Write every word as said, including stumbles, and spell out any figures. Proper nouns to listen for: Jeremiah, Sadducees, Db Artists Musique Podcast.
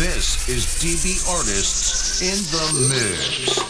This is D B Artists in the Mix.